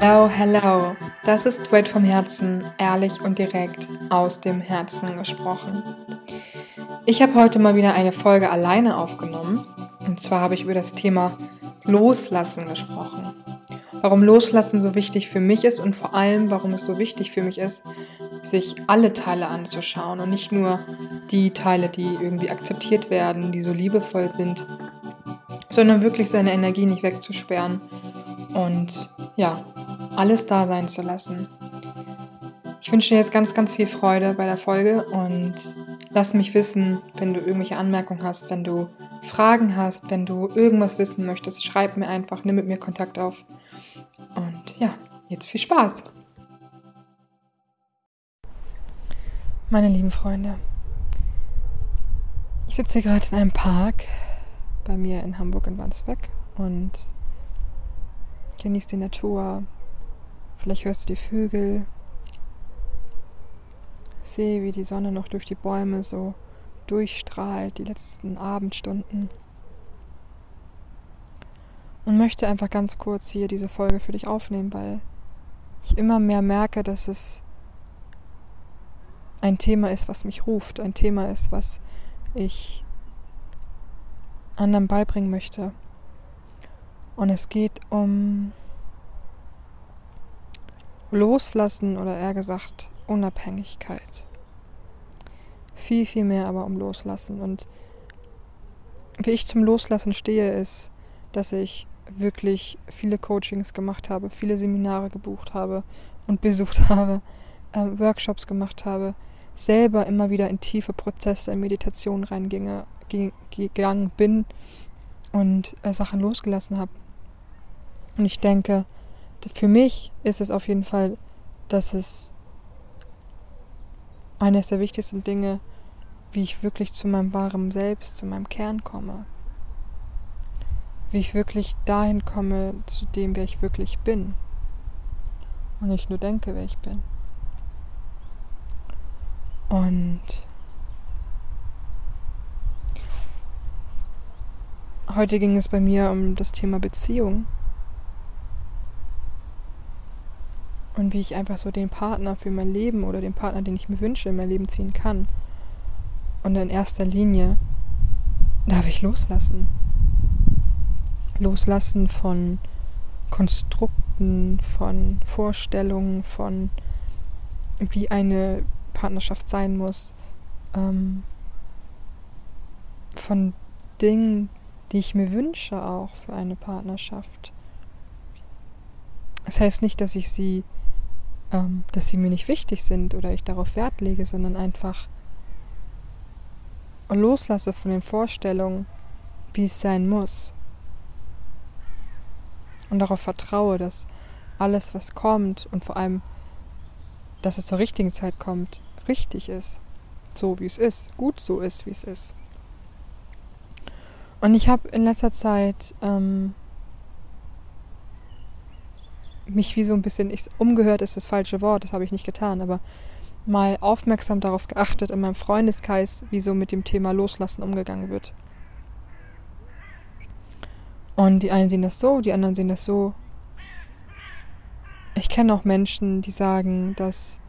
Hello, hello. Das ist Straight vom Herzen, ehrlich und direkt aus dem Herzen gesprochen. Ich habe heute mal wieder eine Folge alleine aufgenommen. Und zwar habe ich über das Thema Loslassen gesprochen. Warum Loslassen so wichtig für mich ist und vor allem, warum es so wichtig für mich ist, sich alle Teile anzuschauen und nicht nur die Teile, die irgendwie akzeptiert werden, die so liebevoll sind, sondern wirklich seine Energie nicht wegzusperren und ja, alles da sein zu lassen. Ich wünsche dir jetzt ganz, ganz viel Freude bei der Folge und lass mich wissen, wenn du irgendwelche Anmerkungen hast, wenn du Fragen hast, wenn du irgendwas wissen möchtest, schreib mir einfach, nimm mit mir Kontakt auf. Und ja, jetzt viel Spaß! Meine lieben Freunde, ich sitze hier gerade in einem Park bei mir in Hamburg in Wandsbek und genieße die Natur. Vielleicht hörst du die Vögel. Ich sehe, wie die Sonne noch durch die Bäume so durchstrahlt, die letzten Abendstunden. Und möchte einfach ganz kurz hier diese Folge für dich aufnehmen, weil ich immer mehr merke, dass es ein Thema ist, was mich ruft, ein Thema ist, was ich anderen beibringen möchte. Und es geht um Loslassen oder eher gesagt Unabhängigkeit. Viel, viel mehr aber um Loslassen. Und wie ich zum Loslassen stehe, ist, dass ich wirklich viele Coachings gemacht habe, viele Seminare gebucht habe und besucht habe, Workshops gemacht habe, selber immer wieder in tiefe Prozesse, in Meditation reingegangen bin und Sachen losgelassen habe. Und ich denke, für mich ist es auf jeden Fall, dass es eines der wichtigsten Dinge, wie ich wirklich zu meinem wahren Selbst, zu meinem Kern komme. Wie ich wirklich dahin komme, zu dem, wer ich wirklich bin. Und nicht nur denke, wer ich bin. Und heute ging es bei mir um das Thema Beziehung und wie ich einfach so den Partner für mein Leben oder den Partner, den ich mir wünsche, in mein Leben ziehen kann. Und in erster Linie darf ich loslassen. Loslassen von Konstrukten, von Vorstellungen, von wie eine Partnerschaft sein muss, von Dingen, die ich mir wünsche auch für eine Partnerschaft. Das heißt nicht, dass ich sie, dass sie mir nicht wichtig sind oder ich darauf Wert lege, sondern einfach loslasse von den Vorstellungen, wie es sein muss. Und darauf vertraue, dass alles, was kommt und vor allem, dass es zur richtigen Zeit kommt, richtig ist, so wie es ist, gut so ist, wie es ist. Und ich habe in letzter Zeit mich wie so ein bisschen, umgehört ist das falsche Wort, das habe ich nicht getan, aber mal aufmerksam darauf geachtet in meinem Freundeskreis, wie so mit dem Thema Loslassen umgegangen wird. Und die einen sehen das so, die anderen sehen das so. Ich kenne auch Menschen, die sagen, dass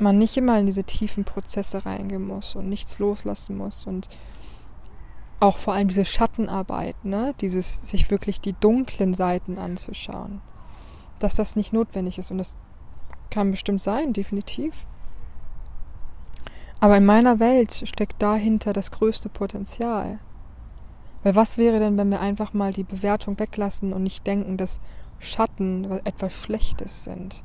man nicht immer in diese tiefen Prozesse reingehen muss und nichts loslassen muss und auch vor allem diese Schattenarbeit, ne? Dieses sich wirklich die dunklen Seiten anzuschauen, dass das nicht notwendig ist und das kann bestimmt sein, definitiv. Aber in meiner Welt steckt dahinter das größte Potenzial. Weil was wäre denn, wenn wir einfach mal die Bewertung weglassen und nicht denken, dass Schatten etwas Schlechtes sind?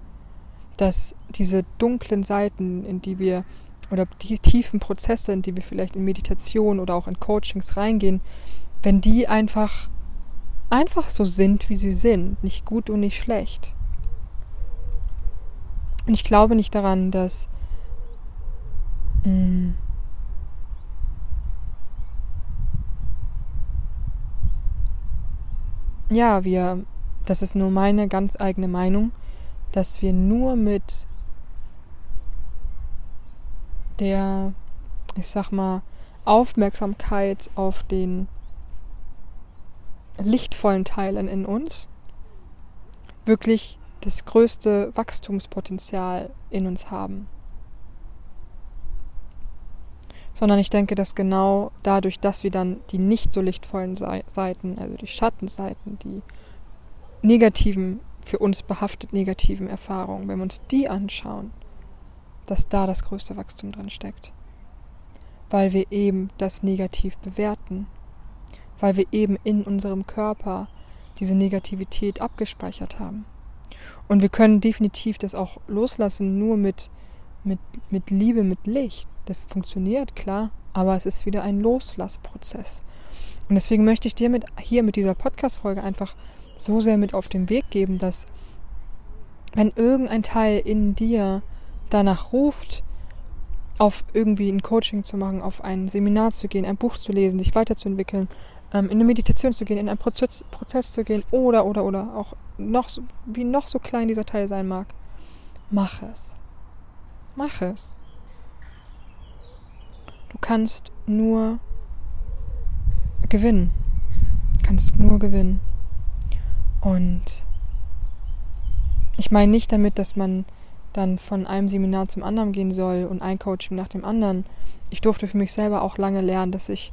Dass diese dunklen Seiten, in die wir oder die tiefen Prozesse, in die wir vielleicht in Meditation oder auch in Coachings reingehen, wenn die einfach so sind, wie sie sind, nicht gut und nicht schlecht. Und ich glaube nicht daran, dass das ist nur meine ganz eigene Meinung, dass wir nur mit der, ich sag mal, Aufmerksamkeit auf den lichtvollen Teil in uns, wirklich das größte Wachstumspotenzial in uns haben. Sondern ich denke, dass genau dadurch, dass wir dann die nicht so lichtvollen Seiten, also die Schattenseiten, die negativen, für uns behaftet negativen Erfahrungen, wenn wir uns die anschauen, dass da das größte Wachstum drin steckt. Weil wir eben das negativ bewerten. Weil wir eben in unserem Körper diese Negativität abgespeichert haben. Und wir können definitiv das auch loslassen, nur mit Liebe, mit Licht. Das funktioniert, klar, aber es ist wieder ein Loslassprozess. Und deswegen möchte ich dir hier mit dieser Podcast-Folge einfach so sehr mit auf den Weg geben, dass wenn irgendein Teil in dir danach ruft, auf irgendwie ein Coaching zu machen, auf ein Seminar zu gehen, ein Buch zu lesen, sich weiterzuentwickeln, in eine Meditation zu gehen, in einen Prozess zu gehen oder, auch noch so, wie noch so klein dieser Teil sein mag, mach es. Mach es. Du kannst nur gewinnen. Und ich meine nicht damit, dass man dann von einem Seminar zum anderen gehen soll und ein Coaching nach dem anderen. Ich durfte für mich selber auch lange lernen, dass ich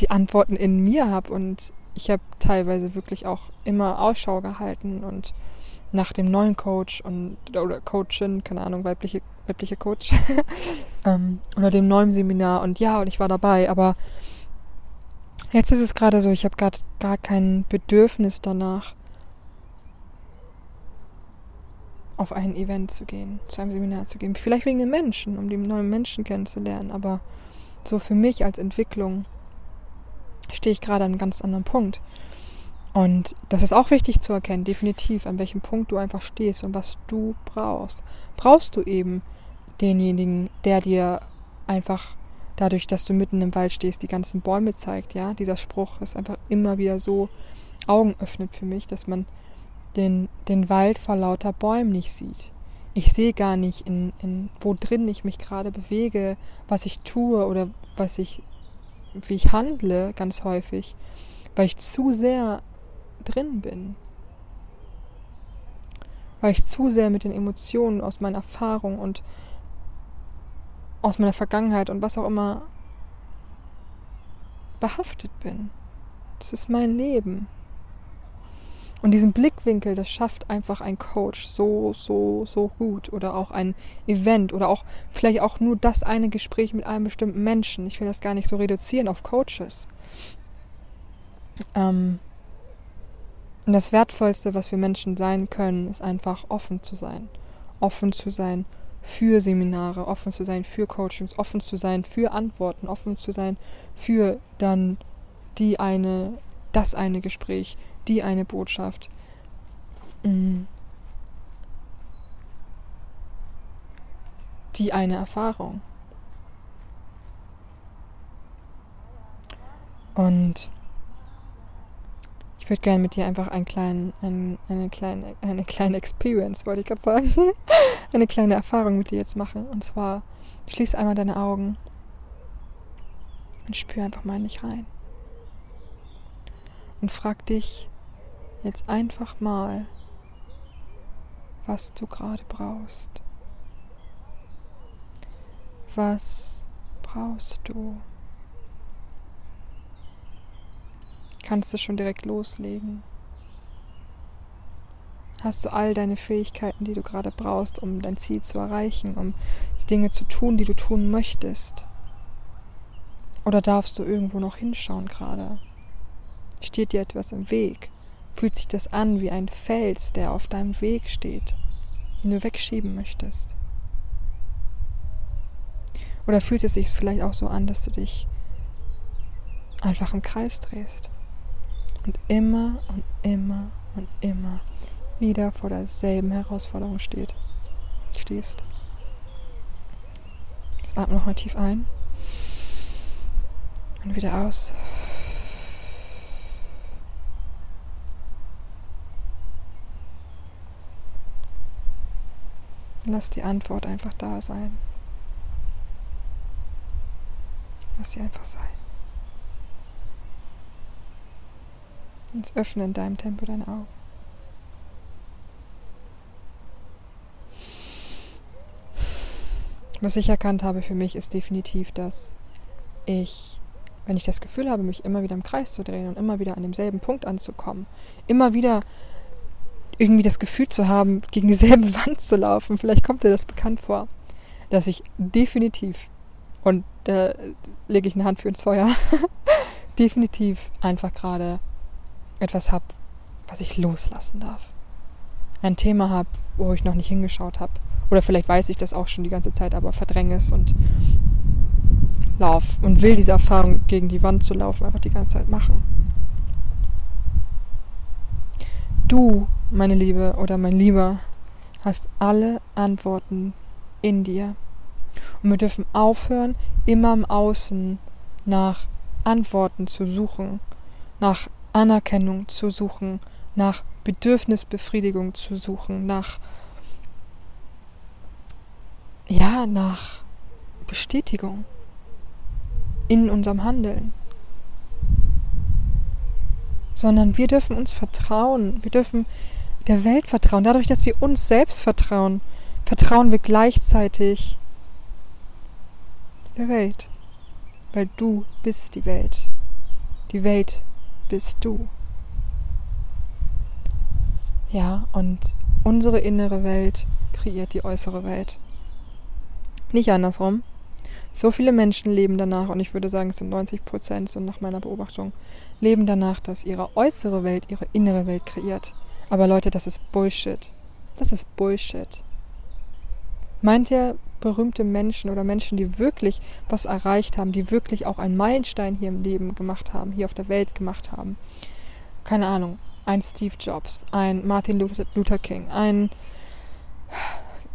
die Antworten in mir habe und ich habe teilweise wirklich auch immer Ausschau gehalten und nach dem neuen Coach oder Coachin, keine Ahnung, weibliche Coach oder dem neuen Seminar und ich war dabei, aber jetzt ist es gerade so, ich habe gerade gar kein Bedürfnis danach, auf ein Event zu gehen, zu einem Seminar zu gehen. Vielleicht wegen den Menschen, um den neuen Menschen kennenzulernen, aber so für mich als Entwicklung stehe ich gerade an einem ganz anderen Punkt. Und das ist auch wichtig zu erkennen, definitiv, an welchem Punkt du einfach stehst und was du brauchst. Brauchst du eben denjenigen, der dir einfach dadurch, dass du mitten im Wald stehst, die ganzen Bäume zeigt, ja? Dieser Spruch ist einfach immer wieder so augenöffnend für mich, dass man den Wald vor lauter Bäumen nicht sieht. Ich sehe gar nicht, wo drin ich mich gerade bewege, was ich tue oder wie ich handle, ganz häufig, weil ich zu sehr drin bin. Weil ich zu sehr mit den Emotionen aus meiner Erfahrung und aus meiner Vergangenheit und was auch immer behaftet bin. Das ist mein Leben. Und diesen Blickwinkel, das schafft einfach ein Coach so gut. Oder auch ein Event. Oder auch vielleicht auch nur das eine Gespräch mit einem bestimmten Menschen. Ich will das gar nicht so reduzieren auf Coaches. Das Wertvollste, was wir Menschen sein können, ist einfach offen zu sein. Offen zu sein für Seminare, offen zu sein für Coachings, offen zu sein für Antworten, offen zu sein für dann das eine Gespräch, die eine Botschaft. Die eine Erfahrung. Und ich würde gerne mit dir einfach eine kleine Experience, wollte ich gerade sagen, eine kleine Erfahrung mit dir jetzt machen. Und zwar, schließ einmal deine Augen und spür einfach mal in dich rein. Und frag dich jetzt einfach mal, was du gerade brauchst. Was brauchst du? Kannst du schon direkt loslegen? Hast du all deine Fähigkeiten, die du gerade brauchst, um dein Ziel zu erreichen, um die Dinge zu tun, die du tun möchtest? Oder darfst du irgendwo noch hinschauen gerade? Steht dir etwas im Weg? Fühlt sich das an wie ein Fels, der auf deinem Weg steht, den du wegschieben möchtest? Oder fühlt es sich vielleicht auch so an, dass du dich einfach im Kreis drehst? Und immer und immer und immer wieder vor derselben Herausforderung stehst. Jetzt atme nochmal tief ein und wieder aus. Lass die Antwort einfach da sein. Lass sie einfach sein. Und öffne in deinem Tempo deine Augen. Was ich erkannt habe für mich, ist definitiv, dass ich, wenn ich das Gefühl habe, mich immer wieder im Kreis zu drehen und immer wieder an demselben Punkt anzukommen, immer wieder irgendwie das Gefühl zu haben, gegen dieselbe Wand zu laufen, vielleicht kommt dir das bekannt vor, dass ich definitiv, und da lege ich eine Hand für ins Feuer, definitiv einfach gerade etwas habe, was ich loslassen darf. Ein Thema habe, wo ich noch nicht hingeschaut habe. Oder vielleicht weiß ich das auch schon die ganze Zeit, aber verdränge es und lauf und will diese Erfahrung, gegen die Wand zu laufen, einfach die ganze Zeit machen. Du, meine Liebe oder mein Lieber, hast alle Antworten in dir. Und wir dürfen aufhören, immer im Außen nach Antworten zu suchen, nach Anerkennung zu suchen, nach Bedürfnisbefriedigung zu suchen, nach Bestätigung in unserem Handeln. Sondern wir dürfen uns vertrauen, wir dürfen der Welt vertrauen. Dadurch, dass wir uns selbst vertrauen, vertrauen wir gleichzeitig der Welt. Weil du bist die Welt. Die Welt bist du. Ja, und unsere innere Welt kreiert die äußere Welt. Nicht andersrum. So viele Menschen leben danach, und ich würde sagen, es sind 90%, so nach meiner Beobachtung, leben danach, dass ihre äußere Welt ihre innere Welt kreiert. Aber Leute, das ist Bullshit. Das ist Bullshit. Meint ihr, berühmte Menschen oder Menschen, die wirklich was erreicht haben, die wirklich auch einen Meilenstein hier im Leben gemacht haben, hier auf der Welt gemacht haben? Keine Ahnung. Ein Steve Jobs, ein Martin Luther King,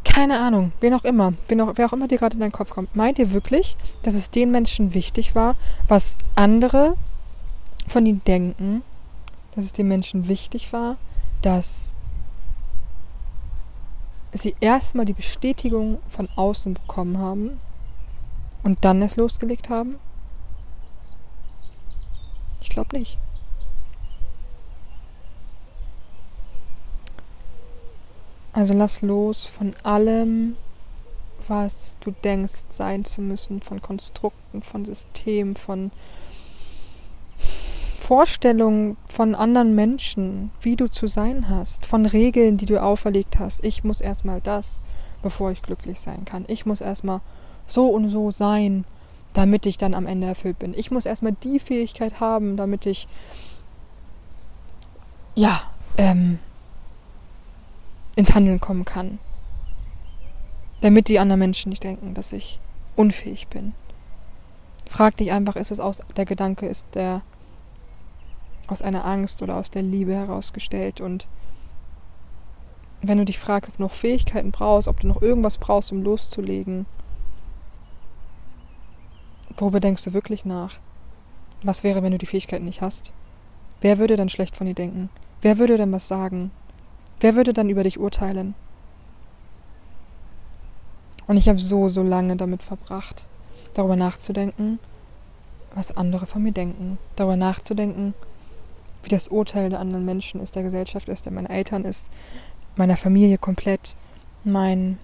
keine Ahnung, wen auch immer, wer auch immer dir gerade in deinen Kopf kommt. Meint ihr wirklich, dass es den Menschen wichtig war, was andere von ihnen denken? Dass es den Menschen wichtig war, dass sie erstmal die Bestätigung von außen bekommen haben und dann es losgelegt haben? Ich glaube nicht. Also lass los von allem, was du denkst, sein zu müssen, von Konstrukten, von Systemen, von Vorstellungen von anderen Menschen, wie du zu sein hast, von Regeln, die du auferlegt hast. Ich muss erstmal das, bevor ich glücklich sein kann. Ich muss erstmal so und so sein, damit ich dann am Ende erfüllt bin. Ich muss erstmal die Fähigkeit haben, damit ich ins Handeln kommen kann, damit die anderen Menschen nicht denken, dass ich unfähig bin. Frag dich einfach, ist der Gedanke aus einer Angst oder aus der Liebe herausgestellt? Und wenn du dich fragst, ob du noch Fähigkeiten brauchst, ob du noch irgendwas brauchst, um loszulegen, worüber denkst du wirklich nach? Was wäre, wenn du die Fähigkeiten nicht hast? Wer würde dann schlecht von dir denken? Wer würde dann was sagen? Wer würde dann über dich urteilen? Und ich habe so lange damit verbracht, darüber nachzudenken, was andere von mir denken. Darüber nachzudenken, wie das Urteil der anderen Menschen ist, der Gesellschaft ist, der meiner Eltern ist, meiner Familie komplett, meinen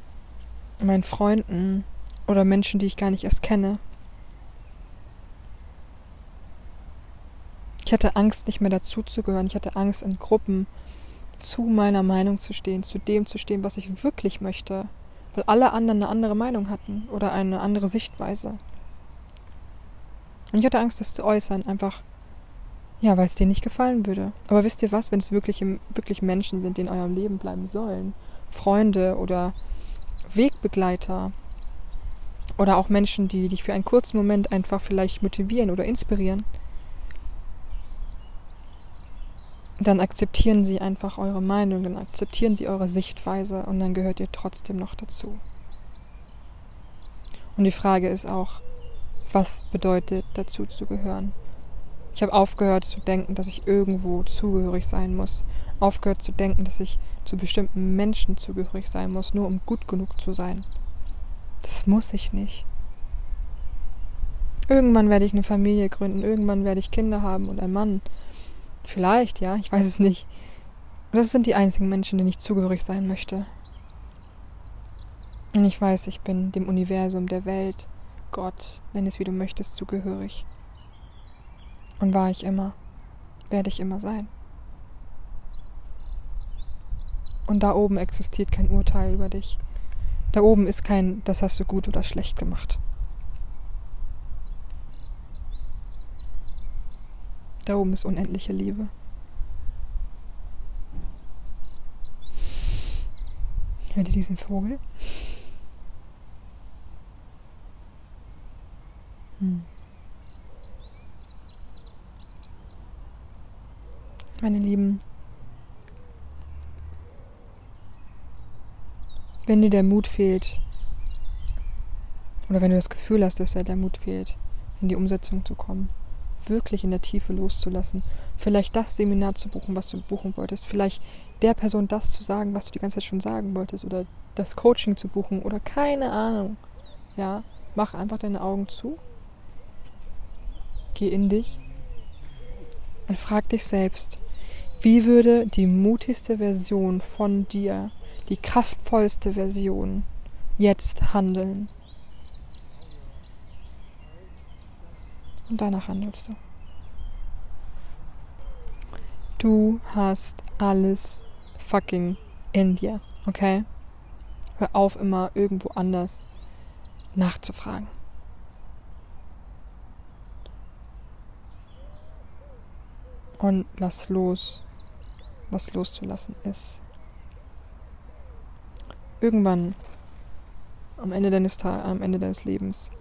Freunden oder Menschen, die ich gar nicht erst kenne. Ich hatte Angst, nicht mehr dazuzugehören. Ich hatte Angst, in Gruppen zu meiner Meinung zu stehen, zu dem zu stehen, was ich wirklich möchte, weil alle anderen eine andere Meinung hatten oder eine andere Sichtweise. Und ich hatte Angst, das zu äußern, einfach, weil es dir nicht gefallen würde. Aber wisst ihr was, wenn es wirklich Menschen sind, die in eurem Leben bleiben sollen, Freunde oder Wegbegleiter oder auch Menschen, die dich für einen kurzen Moment einfach vielleicht motivieren oder inspirieren, dann akzeptieren sie einfach eure Meinung, dann akzeptieren sie eure Sichtweise und dann gehört ihr trotzdem noch dazu. Und die Frage ist auch, was bedeutet, dazu zu gehören? Ich habe aufgehört zu denken, dass ich irgendwo zugehörig sein muss. Aufgehört zu denken, dass ich zu bestimmten Menschen zugehörig sein muss, nur um gut genug zu sein. Das muss ich nicht. Irgendwann werde ich eine Familie gründen, irgendwann werde ich Kinder haben und einen Mann. Vielleicht, ja, ich weiß es nicht. Das sind die einzigen Menschen, denen ich zugehörig sein möchte. Und ich weiß, ich bin dem Universum, der Welt, Gott, nenn es wie du möchtest, zugehörig. Und war ich immer, werde ich immer sein. Und da oben existiert kein Urteil über dich. Da oben ist kein, das hast du gut oder schlecht gemacht. Da oben ist unendliche Liebe. Hört ihr diesen Vogel? Meine Lieben, wenn dir der Mut fehlt, oder wenn du das Gefühl hast, dass dir der Mut fehlt, in die Umsetzung zu kommen, wirklich in der Tiefe loszulassen, vielleicht das Seminar zu buchen, was du buchen wolltest, vielleicht der Person das zu sagen, was du die ganze Zeit schon sagen wolltest, oder das Coaching zu buchen, oder keine Ahnung, ja, mach einfach deine Augen zu, geh in dich und frag dich selbst, wie würde die mutigste Version von dir, die kraftvollste Version, jetzt handeln? Und danach handelst du. Du hast alles fucking in dir, okay? Hör auf, immer irgendwo anders nachzufragen. Und lass los, was loszulassen ist. Irgendwann, am Ende deines Lebens,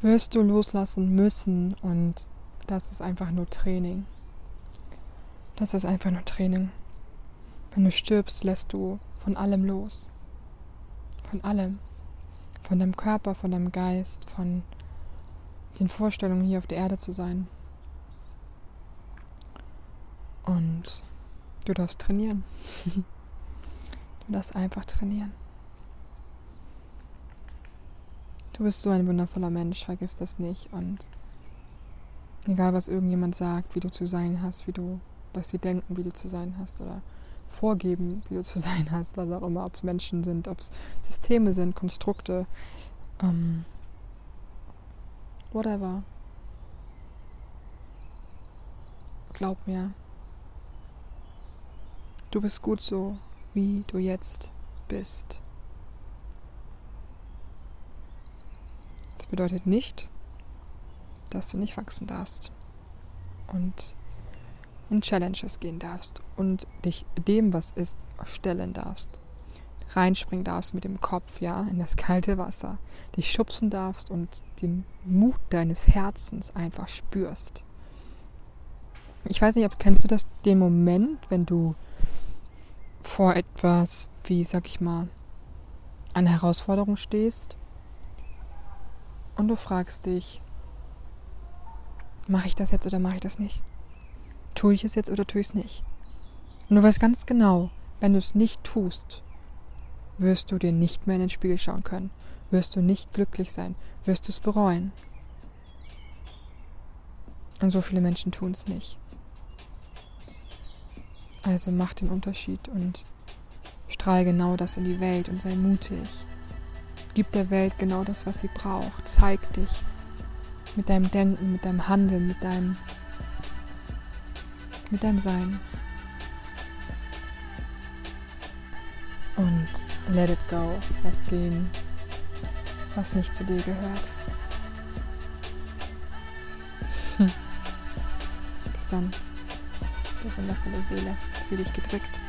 wirst du loslassen müssen, und das ist einfach nur Training. Das ist einfach nur Training. Wenn du stirbst, lässt du von allem los. Von allem. Von deinem Körper, von deinem Geist, von den Vorstellungen, hier auf der Erde zu sein. Und du darfst trainieren. Du darfst einfach trainieren. Du bist so ein wundervoller Mensch, vergiss das nicht. Und egal, was irgendjemand sagt, wie du zu sein hast, was sie denken, wie du zu sein hast, oder vorgeben, wie du zu sein hast, was auch immer, ob es Menschen sind, ob es Systeme sind, Konstrukte, whatever. Glaub mir, du bist gut so, wie du jetzt bist. Das bedeutet nicht, dass du nicht wachsen darfst und in Challenges gehen darfst und dich dem, was ist, stellen darfst. Reinspringen darfst mit dem Kopf, ja, in das kalte Wasser. Dich schubsen darfst und den Mut deines Herzens einfach spürst. Ich weiß nicht, kennst du das, den Moment, wenn du vor etwas, einer Herausforderung stehst? Und du fragst dich, mache ich das jetzt oder mache ich das nicht? Tue ich es jetzt oder tue ich es nicht? Und du weißt ganz genau, wenn du es nicht tust, wirst du dir nicht mehr in den Spiegel schauen können. Wirst du nicht glücklich sein. Wirst du es bereuen. Und so viele Menschen tun es nicht. Also mach den Unterschied und strahl genau das in die Welt und sei mutig. Gib der Welt genau das, was sie braucht. Zeig dich mit deinem Denken, mit deinem Handeln, mit deinem Sein. Und let it go. Lass gehen, was nicht zu dir gehört. Bis dann, du wundervolle Seele, fühl dich gedrückt.